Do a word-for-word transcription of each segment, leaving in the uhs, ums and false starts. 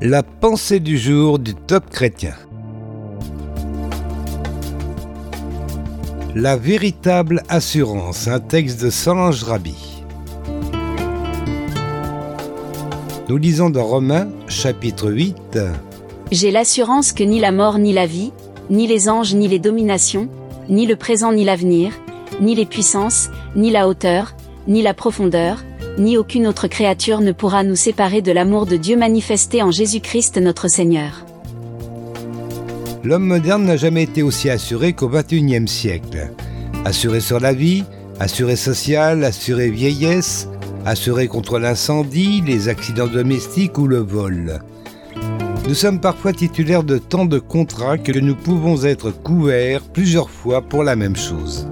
La pensée du jour du top chrétien. La véritable assurance, un texte de Solange Raby. Nous lisons dans Romains, chapitre huit. « J'ai l'assurance que ni la mort ni la vie, ni les anges ni les dominations, ni le présent ni l'avenir, ni les puissances, ni la hauteur, ni la profondeur, ni aucune autre créature ne pourra nous séparer de l'amour de Dieu manifesté en Jésus-Christ notre Seigneur. » L'homme moderne n'a jamais été aussi assuré qu'au vingt et unième siècle. Assuré sur la vie, assuré social, assuré vieillesse, assuré contre l'incendie, les accidents domestiques ou le vol. Nous sommes parfois titulaires de tant de contrats que nous pouvons être couverts plusieurs fois pour la même chose.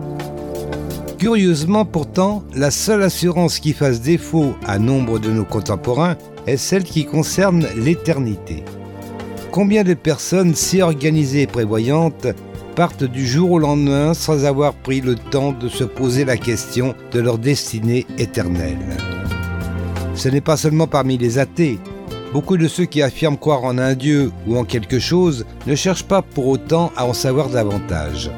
Curieusement pourtant, la seule assurance qui fasse défaut à nombre de nos contemporains est celle qui concerne l'éternité. Combien de personnes si organisées et prévoyantes partent du jour au lendemain sans avoir pris le temps de se poser la question de leur destinée éternelle. Ce n'est pas seulement parmi les athées. Beaucoup de ceux qui affirment croire en un Dieu ou en quelque chose ne cherchent pas pour autant à en savoir davantage.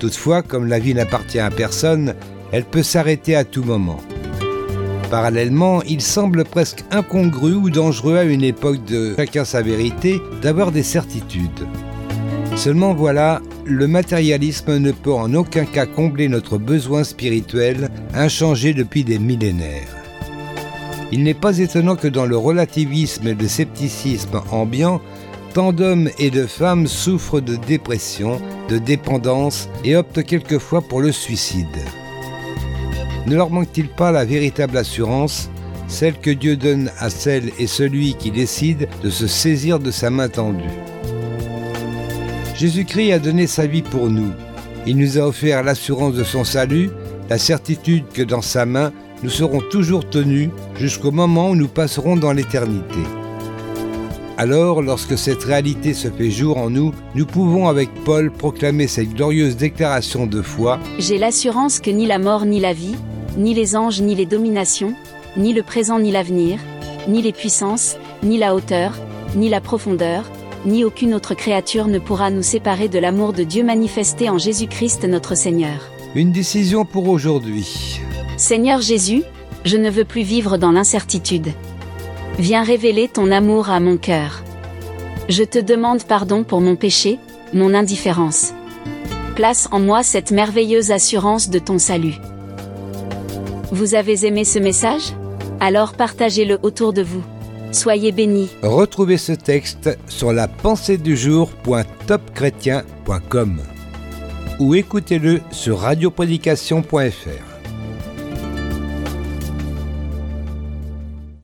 Toutefois, comme la vie n'appartient à personne, elle peut s'arrêter à tout moment. Parallèlement, il semble presque incongru ou dangereux à une époque de chacun sa vérité d'avoir des certitudes. Seulement voilà, le matérialisme ne peut en aucun cas combler notre besoin spirituel inchangé depuis des millénaires. Il n'est pas étonnant que dans le relativisme et le scepticisme ambiant, tant d'hommes et de femmes souffrent de dépression, de dépendance et optent quelquefois pour le suicide. Ne leur manque-t-il pas la véritable assurance, celle que Dieu donne à celle et celui qui décide de se saisir de sa main tendue ? Jésus-Christ a donné sa vie pour nous. Il nous a offert l'assurance de son salut, la certitude que dans sa main, nous serons toujours tenus jusqu'au moment où nous passerons dans l'éternité. Alors, lorsque cette réalité se fait jour en nous, nous pouvons avec Paul proclamer cette glorieuse déclaration de foi. « J'ai l'assurance que ni la mort ni la vie, ni les anges ni les dominations, ni le présent ni l'avenir, ni les puissances, ni la hauteur, ni la profondeur, ni aucune autre créature ne pourra nous séparer de l'amour de Dieu manifesté en Jésus-Christ notre Seigneur. » Une décision pour aujourd'hui. Seigneur Jésus, je ne veux plus vivre dans l'incertitude. Viens révéler ton amour à mon cœur. Je te demande pardon pour mon péché, mon indifférence. Place en moi cette merveilleuse assurance de ton salut. Vous avez aimé ce message ? Alors partagez-le autour de vous. Soyez bénis. Retrouvez ce texte sur la pensée du jour point top chrétien point com ou écoutez-le sur radio prédication point f r.